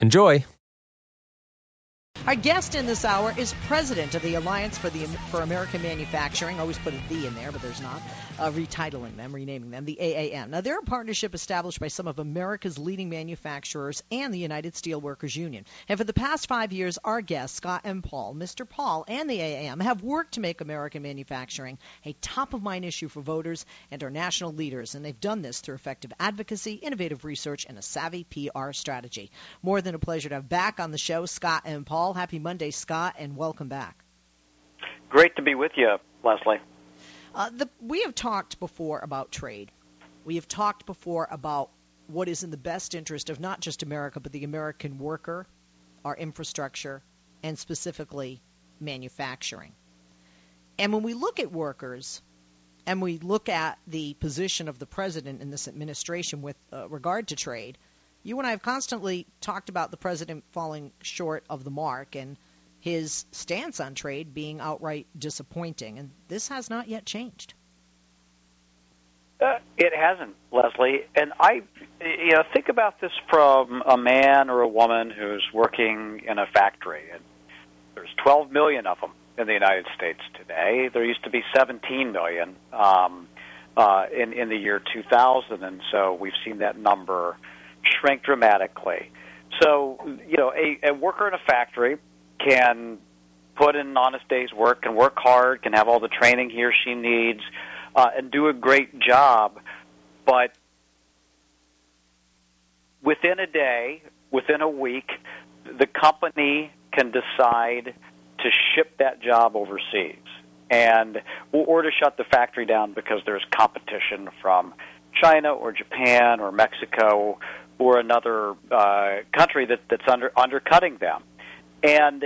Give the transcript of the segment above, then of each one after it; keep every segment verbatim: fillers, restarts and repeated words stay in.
Enjoy. Our guest in this hour is president of the Alliance for the for American Manufacturing. I always put a D in there, but there's not. Uh, retitling them, renaming them, the A A M. Now, they're a partnership established by some of America's leading manufacturers and the United Steelworkers Union. And for the past five years, our guest, Scott N. Paul, Mister Paul, and the A A M have worked to make American manufacturing a top-of-mind issue for voters and our national leaders. And they've done this through effective advocacy, innovative research, and a savvy P R strategy. More than a pleasure to have back on the show, Scott N. Paul. Happy Monday, Scott, and welcome back. Great to be with you, Leslie. Uh, the, we have talked before about trade. We have talked before about what is in the best interest of not just America, but the American worker, our infrastructure, and specifically manufacturing. And when we look at workers and we look at the position of the president in this administration with uh, regard to trade, you and I have constantly talked about the president falling short of the mark and his stance on trade being outright disappointing, and this has not yet changed. Uh, it hasn't, Leslie. And I, you know, think about this from a man or a woman who's working in a factory, and there's twelve million of them in the United States today. There used to be seventeen million um, uh, in in the year two thousand, and so we've seen that number shrink dramatically. So, you know, a, a worker in a factory can put in an honest day's work, can work hard, can have all the training he or she needs, uh, and do a great job. But within a day, within a week, the company can decide to ship that job overseas and or to shut the factory down because there's competition from China or Japan or Mexico or another uh, country that, that's under, undercutting them. And,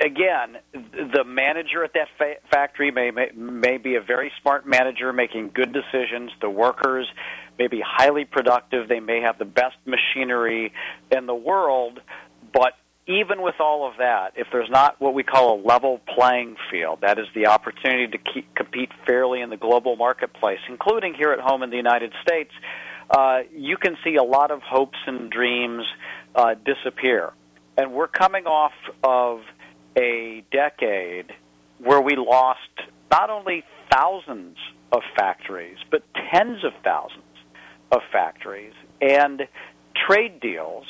again, the manager at that fa- factory may, may may be a very smart manager making good decisions. The workers may be highly productive. They may have the best machinery in the world. But even with all of that, if there's not what we call a level playing field, that is the opportunity to keep, compete fairly in the global marketplace, including here at home in the United States, Uh, you can see a lot of hopes and dreams uh, disappear. And we're coming off of a decade where we lost not only thousands of factories, but tens of thousands of factories and trade deals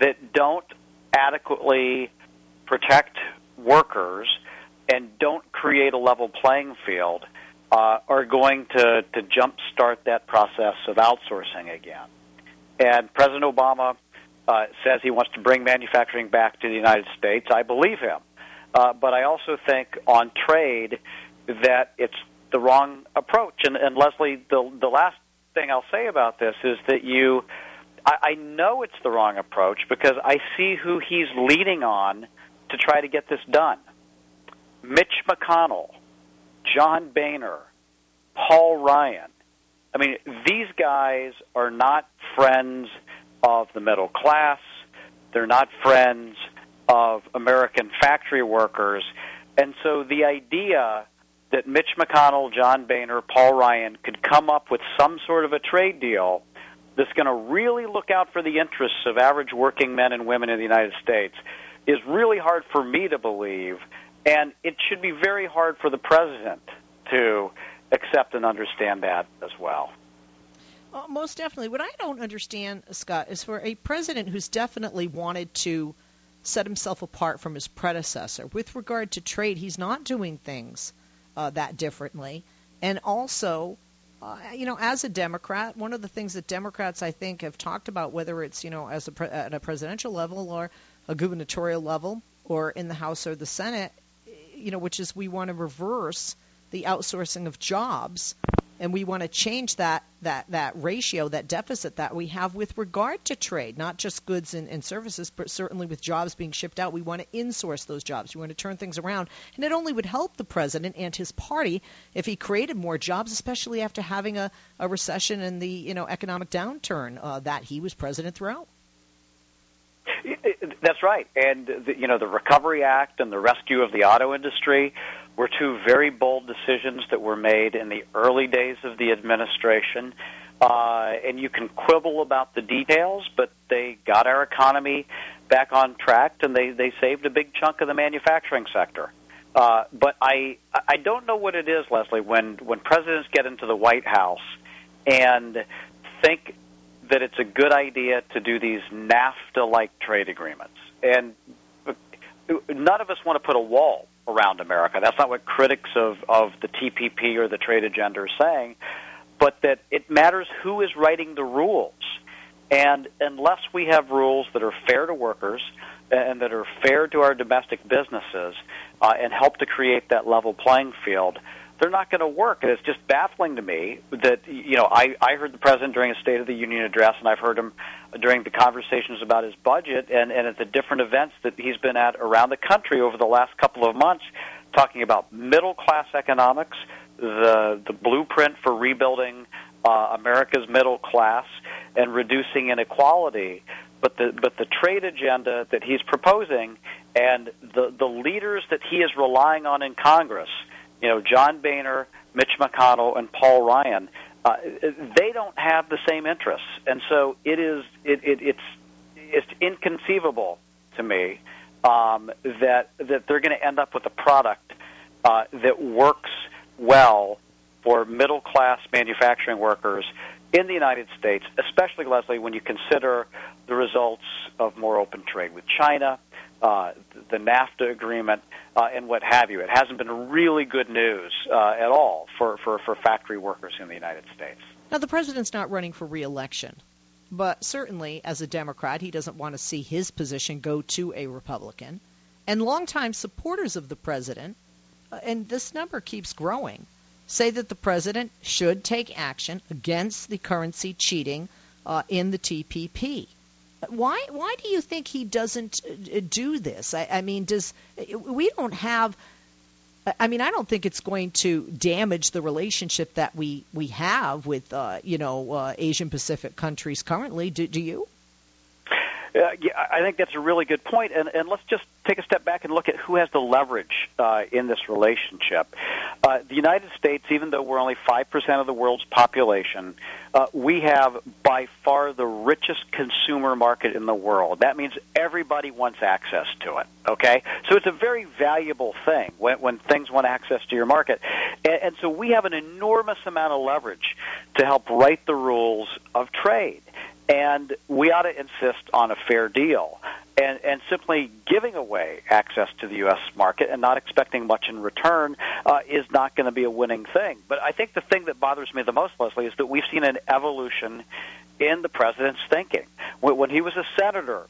that don't adequately protect workers and don't create a level playing field Uh, are going to, to jumpstart that process of outsourcing again. And President Obama uh, says he wants to bring manufacturing back to the United States. I believe him. Uh, but I also think on trade that it's the wrong approach. And, and Leslie, the, the last thing I'll say about this is that you, I, I know it's the wrong approach because I see who he's leading on to try to get this done. Mitch McConnell, John Boehner, Paul Ryan. I mean, these guys are not friends of the middle class. They're not friends of American factory workers. And so the idea that Mitch McConnell, John Boehner, Paul Ryan could come up with some sort of a trade deal that's going to really look out for the interests of average working men and women in the United States is really hard for me to believe. And it should be very hard for the president to accept and understand that as well. Well, most definitely. What I don't understand, Scott, is for a president who's definitely wanted to set himself apart from his predecessor. With regard to trade, he's not doing things uh, that differently. And also, uh, you know, as a Democrat, one of the things that Democrats, I think, have talked about, whether it's, you know, as a pre- at a presidential level or a gubernatorial level or in the House or the Senate, you know, which is we want to reverse the outsourcing of jobs, and we want to change that, that, that ratio, that deficit that we have with regard to trade, not just goods and, and services, but certainly with jobs being shipped out. We want to insource those jobs. We want to turn things around. And it only would help the president and his party if he created more jobs, especially after having a, a recession and the, you know, economic downturn uh, that he was president throughout. That's right. And, the, you know, the Recovery Act and the rescue of the auto industry were two very bold decisions that were made in the early days of the administration. Uh, and you can quibble about the details, but they got our economy back on track, and they, they saved a big chunk of the manufacturing sector. Uh, but I I don't know what it is, Leslie, when, when presidents get into the White House and think that it's a good idea to do these NAFTA-like trade agreements. And none of us want to put a wall around America. That's not what critics of, of the T P P or the trade agenda are saying, but that it matters who is writing the rules. And unless we have rules that are fair to workers and that are fair to our domestic businesses uh, and help to create that level playing field, they're not going to work. And it's just baffling to me that, you know, I, I heard the president during a State of the Union address, and I've heard him during the conversations about his budget and, and at the different events that he's been at around the country over the last couple of months, talking about middle-class economics, the, the blueprint for rebuilding uh, America's middle class and reducing inequality. But the but the trade agenda that he's proposing and the, the leaders that he is relying on in Congress, you know, John Boehner, Mitch McConnell, and Paul Ryan, uh, they don't have the same interests. And so it is, it, it, it's it's inconceivable to me um, that that they're going to end up with a product uh, that works well for middle-class manufacturing workers in the United States, especially, Leslie, when you consider the results of more open trade with China, Uh, the NAFTA agreement, uh, and what have you. It hasn't been really good news uh, at all for, for, for factory workers in the United States. Now, the president's not running for re-election, but certainly as a Democrat, he doesn't want to see his position go to a Republican. And longtime supporters of the president, and this number keeps growing, say that the president should take action against the currency cheating uh, in the T P P. Why why do you think he doesn't do this? I, I mean, does we don't have – I mean, I don't think it's going to damage the relationship that we, we have with, uh, you know, uh, Asian Pacific countries currently. Do, do you? Uh, yeah, I think that's a really good point. And, and let's just take a step back and look at who has the leverage uh, in this relationship. Uh, the United States, even though we're only five percent of the world's population, uh, we have by far the richest consumer market in the world. That means everybody wants access to it, okay? So it's a very valuable thing when, when things want access to your market. And, and so we have an enormous amount of leverage to help write the rules of trade. And we ought to insist on a fair deal and, and simply giving away access to the U S market and not expecting much in return uh, is not going to be a winning thing. But I think the thing that bothers me the most, Leslie, is that we've seen an evolution in the president's thinking. When he was a senator,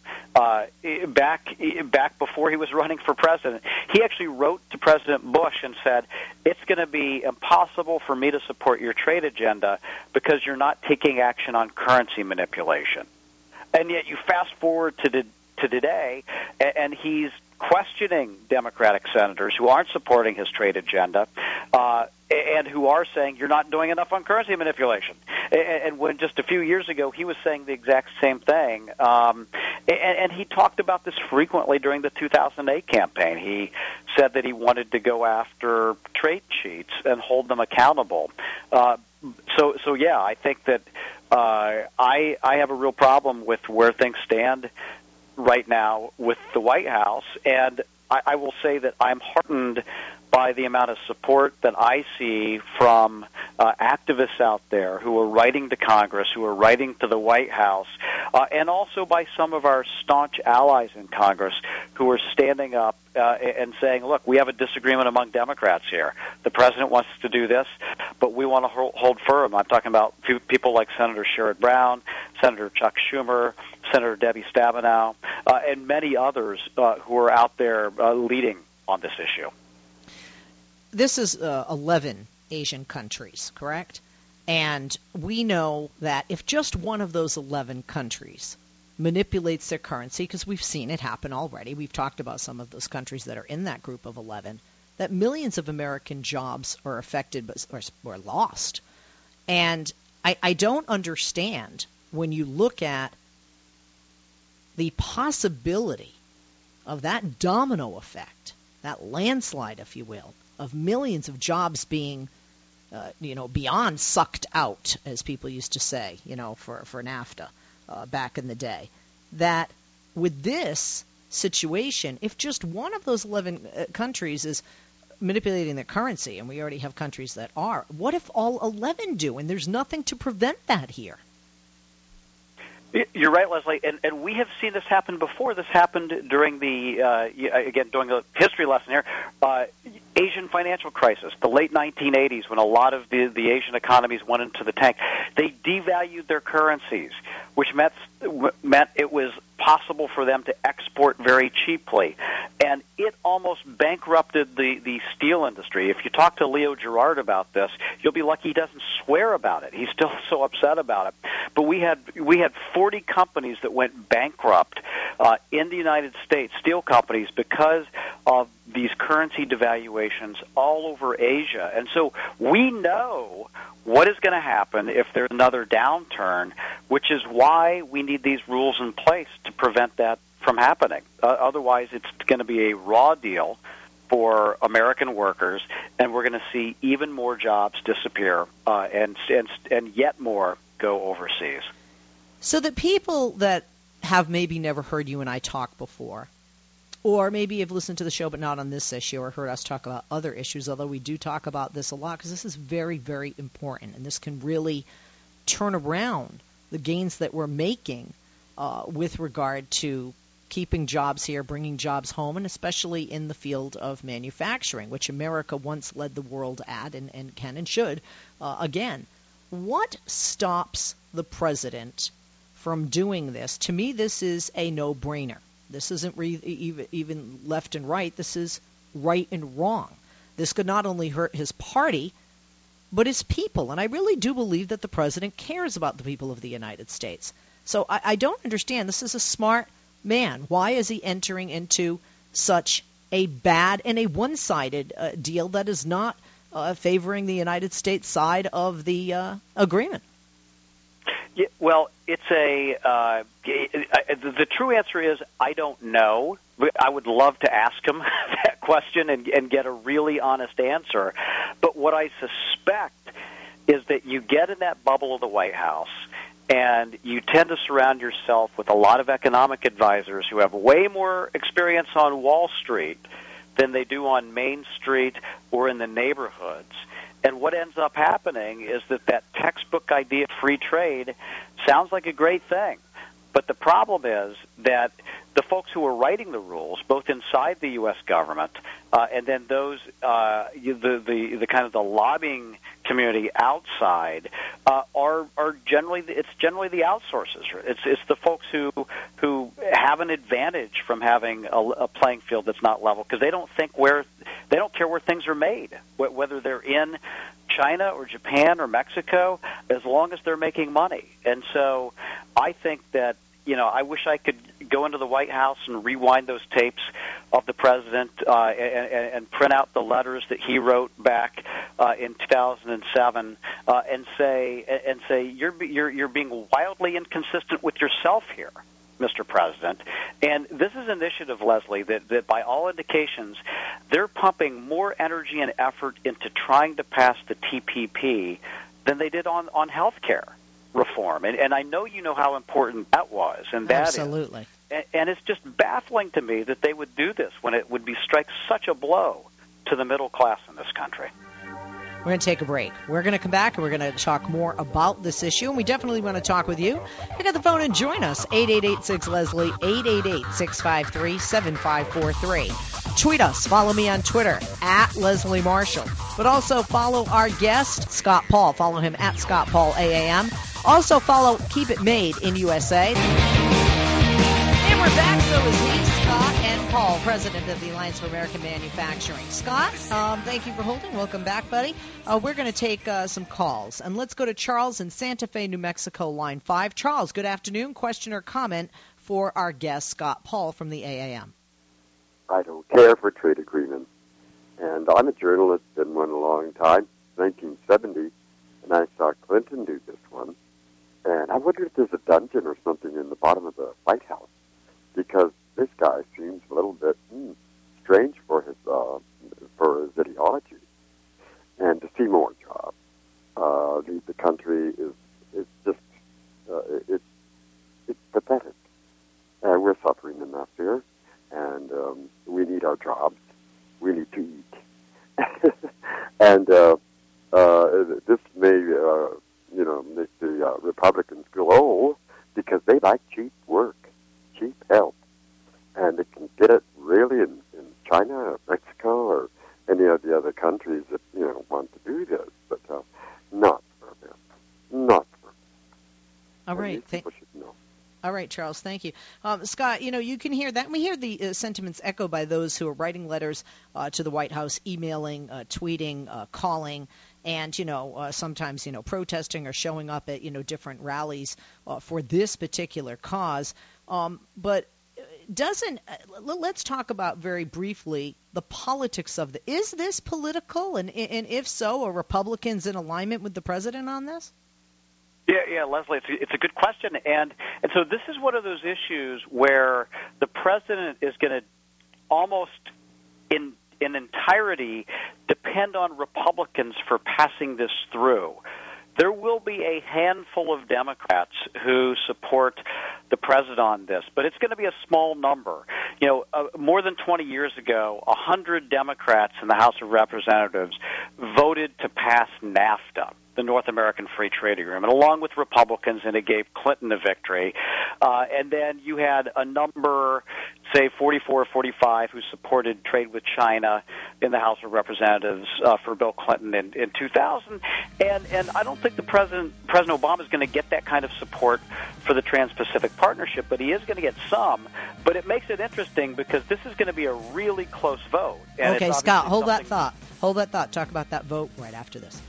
uh, back back before he was running for president, he actually wrote to President Bush and said, it's going to be impossible for me to support your trade agenda because you're not taking action on currency manipulation. And yet you fast forward to, the, to today, and he's questioning Democratic senators who aren't supporting his trade agenda uh, and who are saying you're not doing enough on currency manipulation. And when just a few years ago, he was saying the exact same thing. Um, and, and he talked about this frequently during the two thousand eight campaign. He said that he wanted to go after trade cheats and hold them accountable. Uh, so, so yeah, I think that uh, I, I have a real problem with where things stand right now with the White House, and I, I will say that I'm heartened by the amount of support that I see from uh, activists out there who are writing to Congress, who are writing to the White House, uh, and also by some of our staunch allies in Congress who are standing up uh, and saying, look, we have a disagreement among Democrats here. The president wants to do this, but we want to hold firm. I'm talking about people like Senator Sherrod Brown, Senator Chuck Schumer, Senator Debbie Stabenow, uh, and many others uh, who are out there uh, leading on this issue. This is uh, eleven Asian countries, correct? And we know that if just one of those eleven countries manipulates their currency, because we've seen it happen already, we've talked about some of those countries that are in that group of eleven, that millions of American jobs are affected or, or lost. And I, I don't understand when you look at the possibility of that domino effect, that landslide, if you will, of millions of jobs being, uh, you know, beyond sucked out, as people used to say, you know, for, for NAFTA uh, back in the day, that with this situation, if just one of those eleven uh, countries is manipulating their currency, and we already have countries that are, what if all eleven do? And there's nothing to prevent that here. You're right, Leslie, and, and we have seen this happen before. This happened during the, uh, again, doing a history lesson here, uh, Asian financial crisis, the late nineteen eighties, when a lot of the, the Asian economies went into the tank. They devalued their currencies, which meant, meant it was possible for them to export very cheaply, and it almost bankrupted the, the steel industry. If you talk to Leo Girard about this, you'll be lucky he doesn't swear about it. He's still so upset about it. But we had we had forty companies that went bankrupt uh, in the United States, steel companies, because of these currency devaluations all over Asia. And so we know what is going to happen if there's another downturn, which is why we need these rules in place to prevent that from happening. Uh, otherwise, it's going to be a raw deal for American workers, and we're going to see even more jobs disappear uh, and, and and yet more go overseas. So the people that have maybe never heard you and I talk before, or maybe have listened to the show but not on this issue, or heard us talk about other issues, although we do talk about this a lot because this is very, very important, and this can really turn around the gains that we're making uh, with regard to keeping jobs here, bringing jobs home, and especially in the field of manufacturing, which America once led the world at and, and can and should uh, again. What stops the president from doing this? To me, this is a no-brainer. This isn't re- even, even left and right. This is right and wrong. This could not only hurt his party, but his people. And I really do believe that the president cares about the people of the United States. So I, I don't understand. This is a smart man. Why is he entering into such a bad and a one-sided uh, deal that is not uh, favoring the United States side of the uh, agreement? Yeah, well, it's a uh, the true answer is I don't know. I would love to ask him that question and, and get a really honest answer. But what I suspect is that you get in that bubble of the White House, and you tend to surround yourself with a lot of economic advisors who have way more experience on Wall Street than they do on Main Street or in the neighborhoods. And what ends up happening is that that textbook idea of free trade sounds like a great thing. But the problem is that the folks who are writing the rules, both inside the U S government uh, and then those uh, the, the the kind of the lobbying community outside, uh, are are generally it's generally the outsourcers. It's it's the folks who who have an advantage from having a, a playing field that's not level because they don't think where they don't care where things are made, whether they're in China or Japan or Mexico, as long as they're making money. And so I think that, you know, I wish I could go into the White House and rewind those tapes of the president uh, and, and print out the letters that he wrote back uh, in two thousand seven uh, and say and say you're you're you're being wildly inconsistent with yourself here, Mister President. And this is an initiative, Leslie, that, that by all indications, they're pumping more energy and effort into trying to pass the T P P than they did on, on health care reform. And, and I know you know how important that was. And that Absolutely. Is. And, and it's just baffling to me that they would do this when it would be strike such a blow to the middle class in this country. We're going to take a break. We're going to come back, and we're going to talk more about this issue, and we definitely want to talk with you. Pick up the phone and join us, eight eight eight six Leslie, eight eight eight six five three seven five four three. Tweet us. Follow me on Twitter, at Leslie Marshall. But also follow our guest, Scott Paul. Follow him at Scott Paul A A M. Also follow Keep It Made in U S A. And we're back, so is he, Scott N. Paul, President of the Alliance for American Manufacturing. Scott, um, thank you for holding. Welcome back, buddy. Uh, we're going to take uh, some calls, and let's go to Charles in Santa Fe, New Mexico, line five. Charles, good afternoon. Question or comment for our guest, Scott Paul from the A A M. I don't care for trade agreements, and I'm a journalist, been one a long time, nineteen seventy, and I saw Clinton do this one. And I wonder if there's a dungeon or something in the bottom of the White House, because this guy seems a little bit mm, strange for his uh, for his ideology. And to see more jobs, uh, leave the country is is just uh, it's it's pathetic. Uh, we're suffering enough here, and um, we need our jobs. We need to eat, and uh, uh, this may. Uh, you know, make the uh, Republicans glow because they like cheap work, cheap help, and they can get it really in, in China or Mexico or any of the other countries that, you know, want to do this, but uh, not for America. Not for America. All right. Th- All right, Charles, thank you. Um, Scott, you know, you can hear that. We hear the uh, sentiments echoed by those who are writing letters uh, to the White House, emailing, uh, tweeting, uh, calling, and, you know, uh, sometimes, you know, protesting or showing up at, you know, different rallies uh, for this particular cause. Um, but doesn't – let's talk about very briefly the politics of the – is this political? And, and if so, are Republicans in alignment with the president on this? Yeah, yeah, Leslie, it's a, it's a good question. And, and so this is one of those issues where the president is going to almost in in entirety depend on Republicans for passing this through. There will be a handful of Democrats who support the president on this, but it's going to be a small number. You know, uh, more than twenty years ago, one hundred Democrats in the House of Representatives voted to pass NAFTA, the North American Free Trade Agreement, along with Republicans, and it gave Clinton a victory. Uh, and then you had a number, say forty-four or forty-five, who supported trade with China in the House of Representatives uh, for Bill Clinton in, in two thousand. And and I don't think the president, President Obama is going to get that kind of support for the Trans-Pacific Partnership, but he is going to get some. But it makes it interesting because this is going to be a really close vote. And okay, Scott, hold that thought. Hold that thought. Talk about that vote right after this.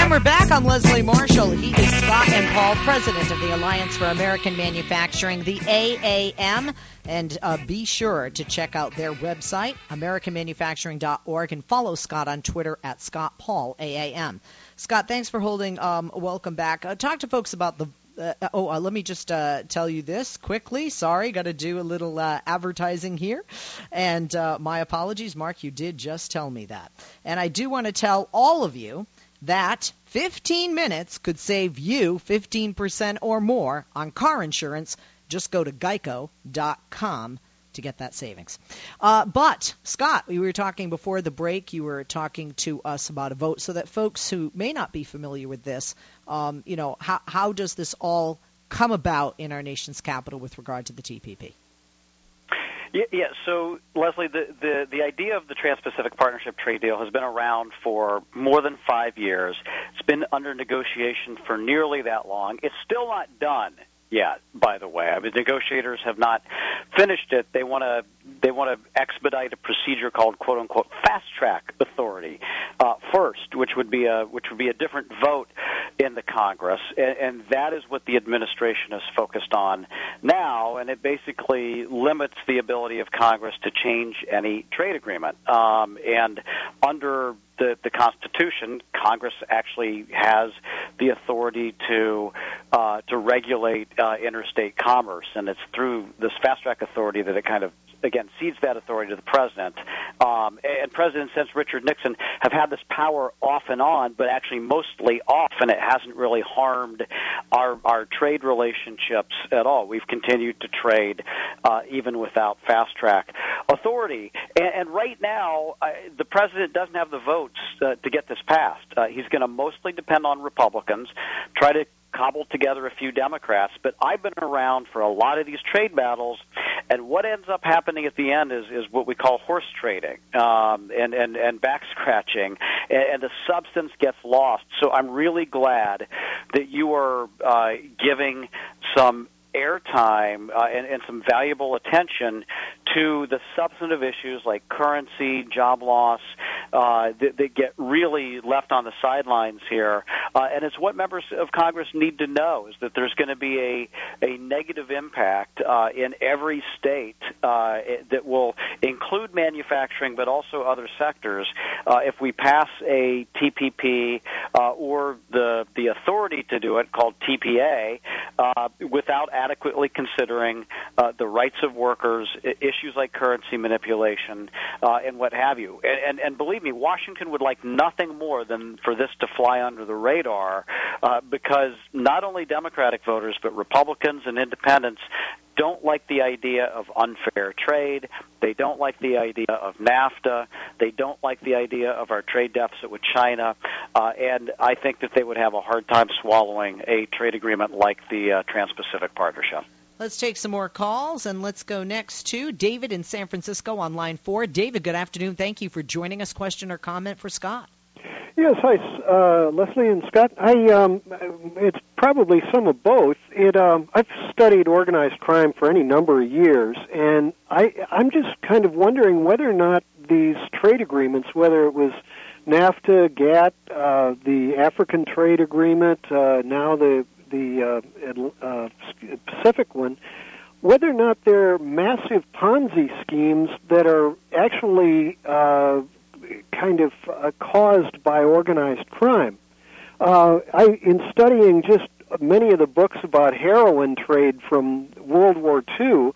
And we're back on Leslie Marshall. He is Scott N. Paul, President of the Alliance for American Manufacturing, the A A M. And uh, be sure to check out their website, American Manufacturing dot org, and follow Scott on Twitter at Scott Paul A A M. Scott, thanks for holding. Um, welcome back. Uh, talk to folks about the Uh, oh, uh, let me just uh, tell you this quickly. Sorry, got to do a little uh, advertising here. And uh, my apologies, Mark, you did just tell me that. And I do want to tell all of you that fifteen minutes could save you fifteen percent or more on car insurance. Just go to geico dot com to get that savings. Uh, but, Scott, we were talking before the break. You were talking to us about a vote so that folks who may not be familiar with this, um, you know, how, how does this all come about in our nation's capital with regard to the T P P? Yeah, yeah. So, Leslie, the, the, the idea of the Trans-Pacific Partnership Trade Deal has been around for more than five years. It's been under negotiation for nearly that long. It's still not done yet, by the way. I mean, negotiators have not finished it. They want to they want to expedite a procedure called "quote unquote" fast track authority uh, first, which would be a which would be a different vote in the Congress, and, and that is what the administration is focused on now. And it basically limits the ability of Congress to change any trade agreement. Um, and under the, the Constitution, Congress actually has the authority to uh, to regulate uh, interstate commerce, and it's through this fast track authority that it kind of again cedes that authority to the president. Um, and presidents since Richard Nixon have had this power off and on, but actually mostly off, and it hasn't really harmed our our trade relationships at all. We've continued to trade uh, even without fast track. authority. And, and right now, uh, the president doesn't have the votes uh, to get this passed. Uh, he's going to mostly depend on Republicans, try to cobbled together a few Democrats, but I've been around for a lot of these trade battles, and what ends up happening at the end is, is what we call horse trading um, and, and, and back scratching, and, and the substance gets lost. So I'm really glad that you are uh, giving some airtime uh, and, and some valuable attention to the substantive issues like currency, job loss, uh, that, that get really left on the sidelines here. Uh, and it's what members of Congress need to know is that there's going to be a, a negative impact uh, in every state uh, that will include manufacturing but also other sectors uh, if we pass a T P P uh, or the, the authority to do it called T P A uh, without adequately considering uh, the rights of workers, issues like currency manipulation, uh, and what have you. And, and, and believe me, Washington would like nothing more than for this to fly under the radar, uh, because not only Democratic voters, but Republicans and independents don't like the idea of unfair trade. They don't like the idea of NAFTA. They don't like the idea of our trade deficit with China. Uh, and I think that they would have a hard time swallowing a trade agreement like the uh, Trans-Pacific Partnership. Let's take some more calls, and let's go next to David in San Francisco on line four. David, good afternoon. Thank you for joining us. Question or comment for Scott? Yes, hi, uh, Leslie and Scott. I, um, it's probably some of both. It, um, I've studied organized crime for any number of years, and I, I'm just kind of wondering whether or not these trade agreements, whether it was NAFTA, GATT, uh, the African Trade Agreement, uh, now the the uh, uh, Pacific one, whether or not they're massive Ponzi schemes that are actually uh, kind of uh, caused by organized crime. Uh, I, in studying just many of the books about heroin trade from World War Two,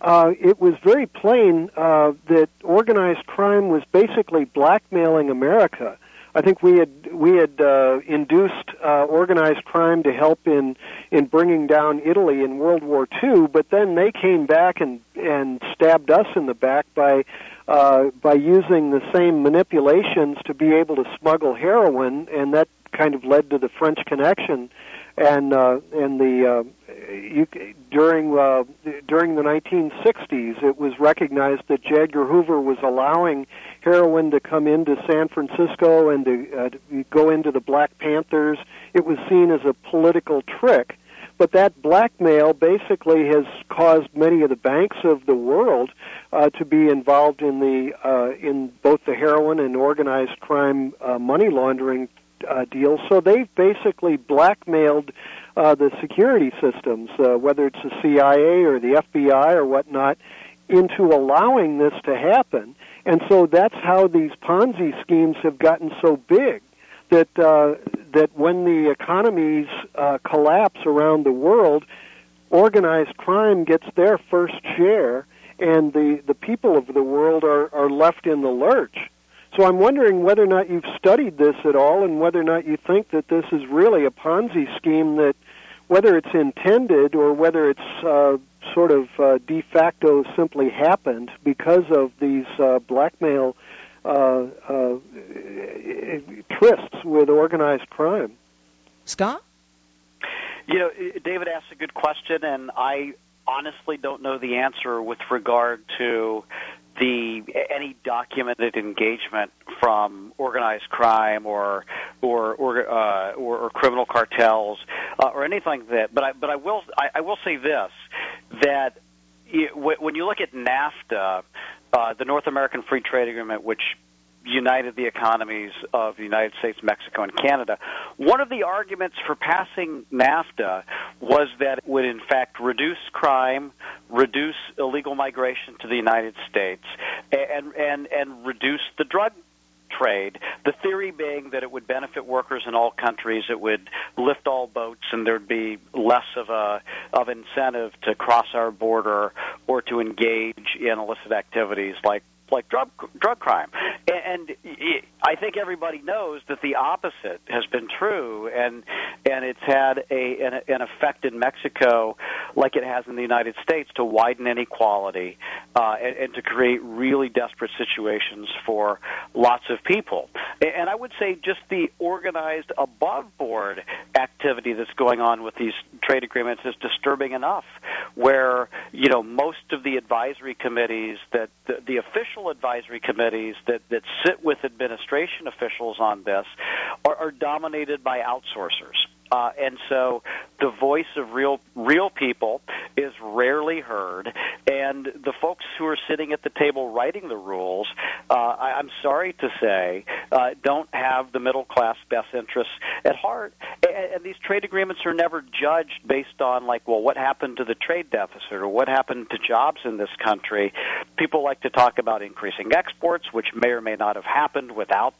uh, it was very plain uh, that organized crime was basically blackmailing America. I think we had we had uh, induced uh, organized crime to help in, in bringing down Italy in World War Two, but then they came back and, and stabbed us in the back by uh, by using the same manipulations to be able to smuggle heroin, and that kind of led to the French Connection, and uh, and the uh, you, during uh, during the nineteen sixties, it was recognized that J. Edgar Hoover was allowing heroin to come into San Francisco and to, uh, to go into the Black Panthers. It was seen as a political trick. But that blackmail basically has caused many of the banks of the world uh, to be involved in the uh, in both the heroin and organized crime uh, money laundering Uh, deal. So they've basically blackmailed uh, the security systems, uh, whether it's the C I A or the F B I or whatnot, into allowing this to happen. And so that's how these Ponzi schemes have gotten so big, that uh, that when the economies uh, collapse around the world, organized crime gets their first share, and the, the people of the world are, are left in the lurch. So I'm wondering whether or not you've studied this at all, and whether or not you think that this is really a Ponzi scheme, that whether it's intended or whether it's uh, sort of uh, de facto simply happened because of these uh, blackmail uh, uh, trysts with organized crime. Scott? You know, David asked a good question, and I honestly don't know the answer with regard to the any documented engagement from organized crime or or or uh, or, or criminal cartels uh, or anything like that. But I but I will I, I will say this, that it, when you look at NAFTA, uh, the North American Free Trade Agreement, which united the economies of the United States, Mexico, and Canada, one of the arguments for passing NAFTA was that it would, in fact, reduce crime, reduce illegal migration to the United States, and and, and reduce the drug trade, the theory being that it would benefit workers in all countries, it would lift all boats, and there'd be less of a of incentive to cross our border or to engage in illicit activities like like drug drug crime. And I think everybody knows that the opposite has been true, and and it's had a an, an effect in Mexico like it has in the United States to widen inequality, uh, and, and to create really desperate situations for lots of people. And I would say just the organized above-board activity that's going on with these trade agreements is disturbing enough, where, you know, most of the advisory committees, that the, the official advisory committees that, that sit with administration officials on this are, are dominated by outsourcers. Uh, and so the voice of real real people is rarely heard, and the folks who are sitting at the table writing the rules, uh, I, I'm sorry to say, uh, don't have the middle class best interests at heart. And, and these trade agreements are never judged based on, like, well, what happened to the trade deficit or what happened to jobs in this country. People like to talk about increasing exports, which may or may not have happened without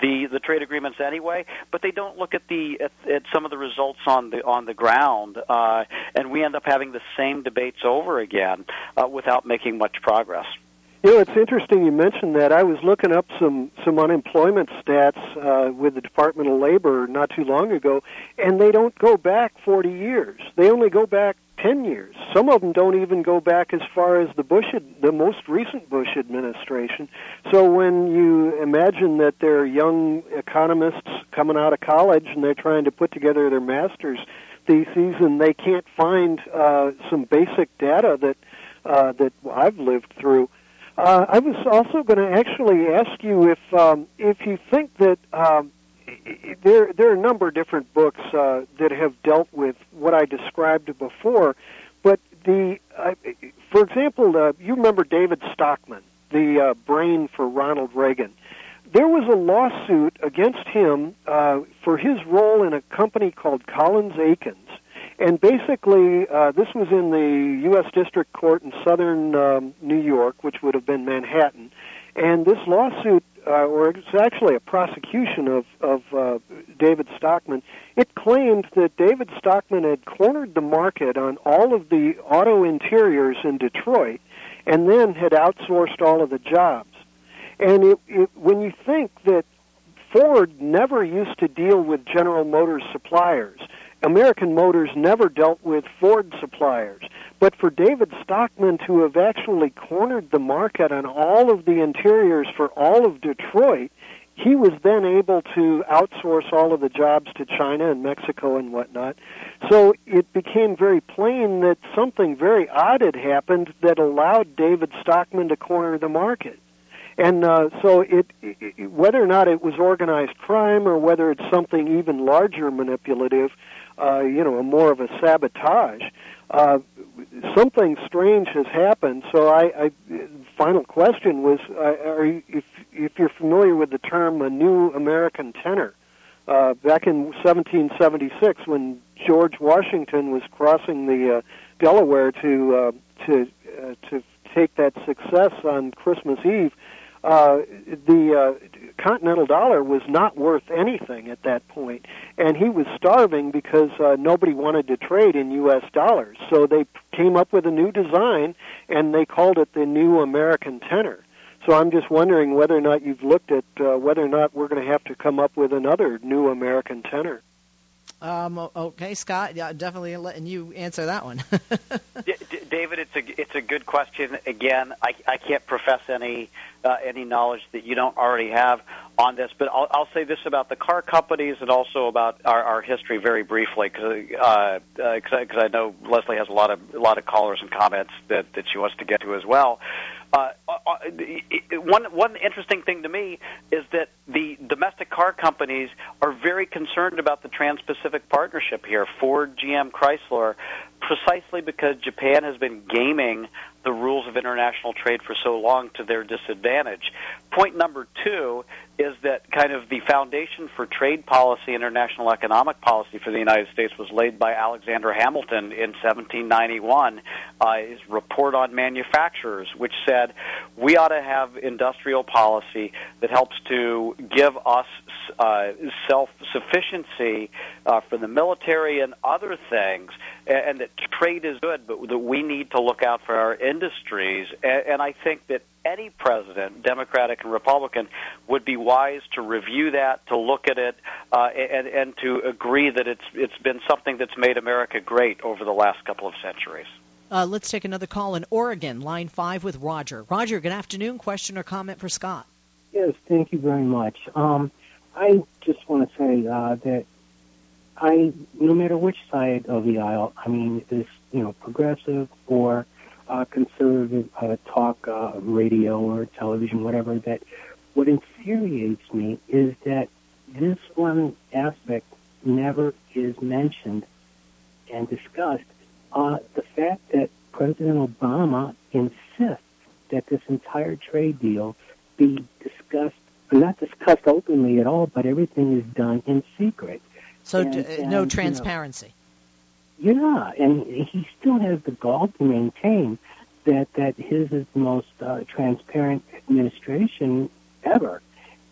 the, the trade agreements anyway, but they don't look at the at, at some of the results on the on the ground, uh, and we end up having the same debates over again uh, without making much progress. You know, it's interesting you mentioned that. I was looking up some, some unemployment stats uh, with the Department of Labor not too long ago, and they don't go back forty years. They only go back ten years. Some of them don't even go back as far as the Bush, the most recent Bush administration. So when you imagine that they're young economists coming out of college and they're trying to put together their master's theses, and they can't find uh, some basic data that uh, that I've lived through. Uh, I was also going to actually ask you if um, if you think that um, there there are a number of different books uh, that have dealt with what I described before, but the uh, for example, uh, you remember David Stockman, the uh, brain for Ronald Reagan. There was a lawsuit against him uh, for his role in a company called Collins Aikens. And basically, uh, this was in the U S District Court in southern um, New York, which would have been Manhattan. And this lawsuit, uh, or it's actually a prosecution of, of uh, David Stockman, it claimed that David Stockman had cornered the market on all of the auto interiors in Detroit and then had outsourced all of the jobs. And it, it, when you think that Ford never used to deal with General Motors suppliers, American Motors never dealt with Ford suppliers. But for David Stockman to have actually cornered the market on all of the interiors for all of Detroit, he was then able to outsource all of the jobs to China and Mexico and whatnot. So it became very plain that something very odd had happened that allowed David Stockman to corner the market. And uh, so it, it, whether or not it was organized crime or whether it's something even larger manipulative, uh, you know, more of a sabotage, uh, something strange has happened. So I, I final question was, uh, are you, if, if you're familiar with the term a new American tenor, uh, back in seventeen seventy-six when George Washington was crossing the uh, Delaware to, uh, to, uh, to take that success on Christmas Eve, Uh, the uh, continental dollar was not worth anything at that point, and he was starving because uh, nobody wanted to trade in U S dollars. So they came up with a new design, and they called it the New American Tenor. So I'm just wondering whether or not you've looked at uh, whether or not we're going to have to come up with another New American Tenor. Um, okay, Scott, yeah, definitely letting you answer that one. D- D- David, it's a it's a good question. Again, I, I can't profess any uh, any knowledge that you don't already have on this, but I'll, I'll say this about the car companies and also about our, our history very briefly, because uh, uh, cause I, cause I know Leslie has a lot of a lot of callers and comments that, that she wants to get to as well. Uh, uh, one one interesting thing to me is that the domestic car companies are very concerned about the Trans-Pacific Partnership here, Ford, G M, Chrysler, precisely because Japan has been gaming the rules of international trade for so long to their disadvantage. Point number two is that kind of the foundation for trade policy, international economic policy for the United States was laid by Alexander Hamilton in seventeen ninety-one, uh, his report on manufacturers, which said we ought to have industrial policy that helps to give us uh, self-sufficiency uh, for the military and other things, and, and that trade is good, but that we need to look out for our industries, and, and I think that any president, Democratic and Republican, would be wise to review that, to look at it, uh, and, and to agree that it's it's been something that's made America great over the last couple of centuries. Uh, let's take another call in Oregon, line five with Roger. Roger, good afternoon. Question or comment for Scott? Yes, thank you very much. Um, I just want to say uh, that I, no matter which side of the aisle, I mean, this, you know, progressive or uh, conservative uh, talk, uh, radio or television, whatever, that what infuriates me is that this one aspect never is mentioned and discussed. Uh, the fact that President Obama insists that this entire trade deal be discussed, not discussed openly at all, but everything is done in secret. So and, d- and, no transparency. You know, yeah, and he still has the gall to maintain that, that his is the most uh, transparent administration ever.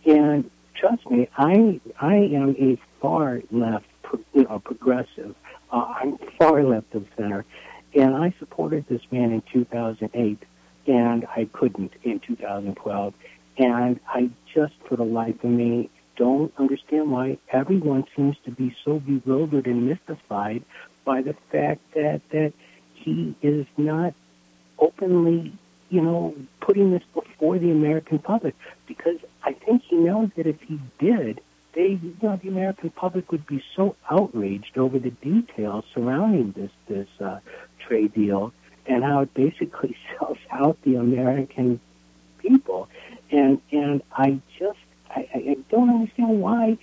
And trust me, I I am a far left, you know, progressive. Uh, I'm far left of center, and I supported this man in two thousand eight, and I couldn't in two thousand twelve, and I just, for the life of me, don't understand why everyone seems to be so bewildered and mystified by the fact that, that he is not openly, you know, putting this before the American public, because I think he knows that if he did, They, you know, the American public would be so outraged over the details surrounding this this uh, trade deal and how it basically sells out the American people. And and I just I, I don't understand why,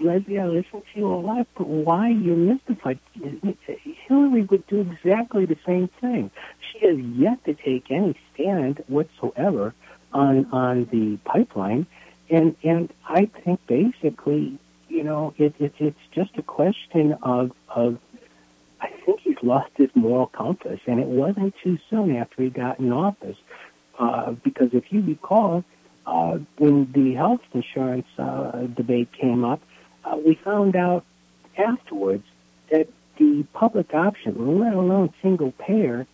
Leslie, I listen to you a lot, but why you're mystified. Hillary would do exactly the same thing. She has yet to take any stand whatsoever on on the pipeline. And and I think basically, you know, it, it, it's just a question of, of, I think he's lost his moral compass, and it wasn't too soon after he got in office. Uh, because if you recall, uh, when the health insurance uh, debate came up, uh, we found out afterwards that the public option, let alone single payer,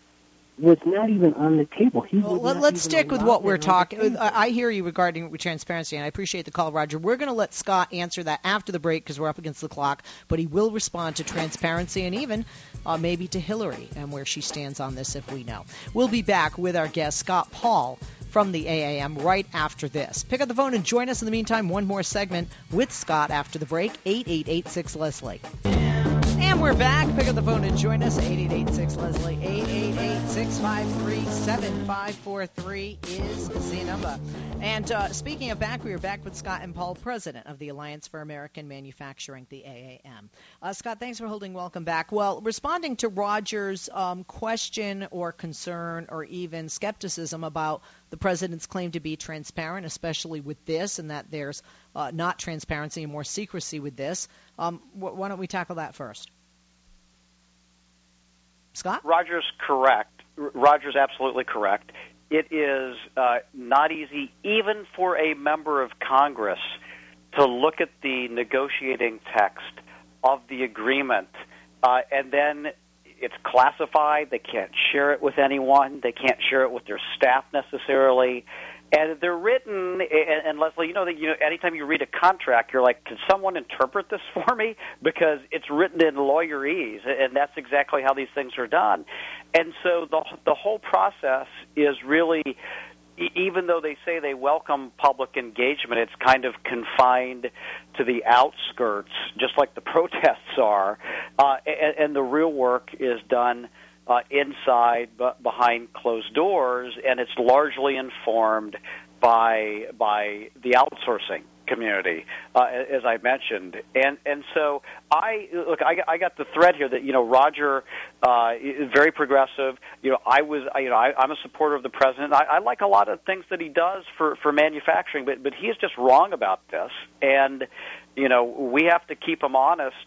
was not even on the table. He well, let's stick with what we're talking. I hear you regarding transparency, and I appreciate the call, Roger. We're going to let Scott answer that after the break because we're up against the clock, but he will respond to transparency and even uh, maybe to Hillary and where she stands on this if we know. We'll be back with our guest, Scott Paul, from the A A M right after this. Pick up the phone and join us in the meantime. One more segment with Scott after the break, eight eight eight six Leslie. And we're back. Pick up the phone and join us, eight eight eight six Leslie. eight eight eight six five three seven five four three is the number. And uh, speaking of back, we are back with Scott and Paul, president of the Alliance for American Manufacturing, the A A M. Uh, Scott, thanks for holding. Welcome back. Well, responding to Roger's um, question or concern or even skepticism about the president's claim to be transparent, especially with this, and that there's uh, not transparency and more secrecy with this. Um, wh- why don't we tackle that first? Scott? Roger's correct. R- Roger's absolutely correct. It is uh, not easy, even for a member of Congress, to look at the negotiating text of the agreement, uh, and then it's classified. They can't share it with anyone. They can't share it with their staff necessarily. And they're written, and, and Leslie, you know that you know, anytime you read a contract, you're like, can someone interpret this for me? Because it's written in lawyerese, and that's exactly how these things are done. And so the the whole process is really, even though they say they welcome public engagement, it's kind of confined to the outskirts, just like the protests are, uh, and, and the real work is done Uh, inside, but behind closed doors, and it's largely informed by by the outsourcing community, uh, as I mentioned. And and so I look, I, I got the thread here that you know Roger uh, is very progressive. You know, I was, you know, I, I'm a supporter of the president. I, I like a lot of things that he does for for manufacturing, but but he's just wrong about this. And you know, we have to keep him honest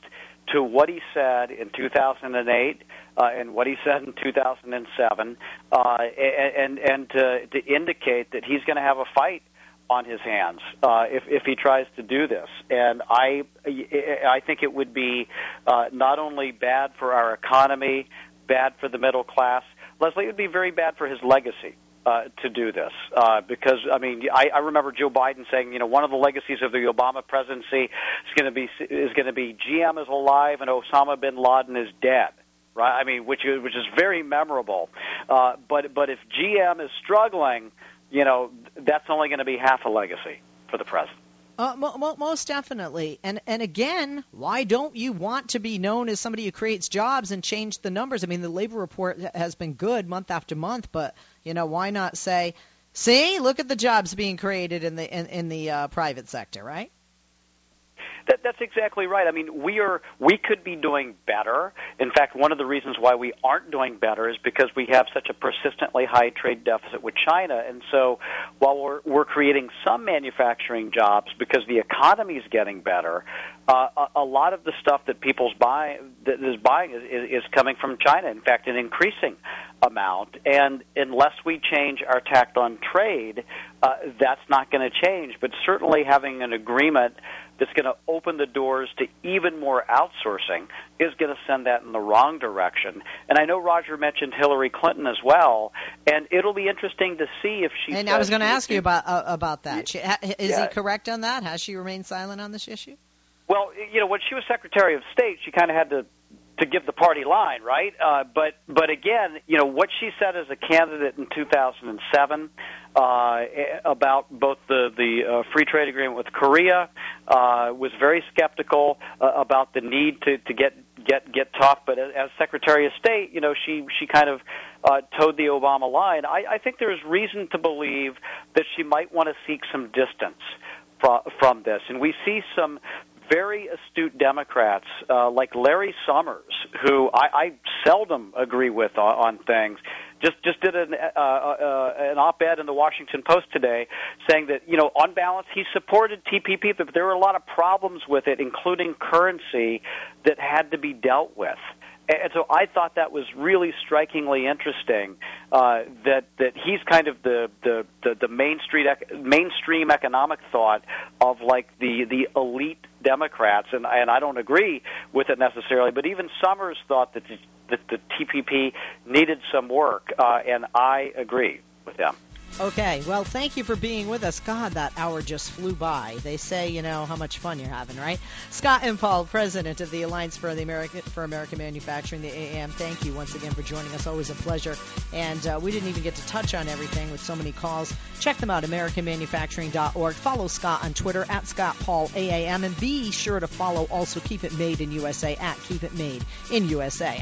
to what he said in two thousand eight uh, and what he said in two thousand seven, uh, and and to, to indicate that he's going to have a fight on his hands uh, if if he tries to do this. And I I think it would be uh, not only bad for our economy, bad for the middle class. Leslie, it would be very bad for his legacy. Uh, to do this, uh, because, I mean, I, I remember Joe Biden saying, you know, one of the legacies of the Obama presidency is going to be is going to be G M is alive and Osama bin Laden is dead. right? I mean, which is, which is very memorable. Uh, but but if G M is struggling, you know, that's only going to be half a legacy for the president. Uh, mo- mo- most definitely. And and again, why don't you want to be known as somebody who creates jobs and change the numbers? I mean, the labor report has been good month after month, but, you know, why not say, see, look at the jobs being created in the in, in the uh, private sector, right? That, that's exactly right. I mean, we are we could be doing better. In fact, one of the reasons why we aren't doing better is because we have such a persistently high trade deficit with China. And so while we're, we're creating some manufacturing jobs because the economy is getting better, uh, a, a lot of the stuff that people's buy, that is buying is, is, is coming from China, in fact, an increasing amount. And unless we change our tact on trade, uh, that's not going to change. But certainly having an agreement that's going to open the doors to even more outsourcing is going to send that in the wrong direction. And I know Roger mentioned Hillary Clinton as well, and it'll be interesting to see if she. And I was going to ask she, you about uh, about that. Yeah, she, is yeah. he correct on that? Has she remained silent on this issue? Well, you know, when she was Secretary of State, she kind of had to to give the party line, right? Uh, but but again, you know, what she said as a candidate in two thousand seven uh, about both the, the uh, free trade agreement with Korea uh, was very skeptical uh, about the need to, to get, get, get tough. But as Secretary of State, you know, she, she kind of uh, towed the Obama line. I, I think there is reason to believe that she might want to seek some distance from, from this. And we see some very astute Democrats uh, like Larry Summers, who I, I seldom agree with on, on things, just just did an, uh, uh, an op-ed in the Washington Post today saying that, you know, on balance, he supported T P P, but there were a lot of problems with it, including currency, that had to be dealt with. And so I thought that was really strikingly interesting uh, that that he's kind of the the, the, the mainstream mainstream economic thought of like the, the elite Democrats, and and I don't agree with it necessarily. But even Summers thought that the, that the T P P needed some work, uh, and I agree with them. Okay, well, thank you for being with us. God, that hour just flew by. They say, you know, how much fun you're having, right? Scott N. Paul, president of the Alliance for the American for American Manufacturing, the A A M. Thank you once again for joining us. Always a pleasure. And uh, we didn't even get to touch on everything with so many calls. Check them out, American Manufacturing dot org. Follow Scott on Twitter at Scott Paul A A M, and be sure to follow also Keep It Made in U S A at Keep It Made in U S A.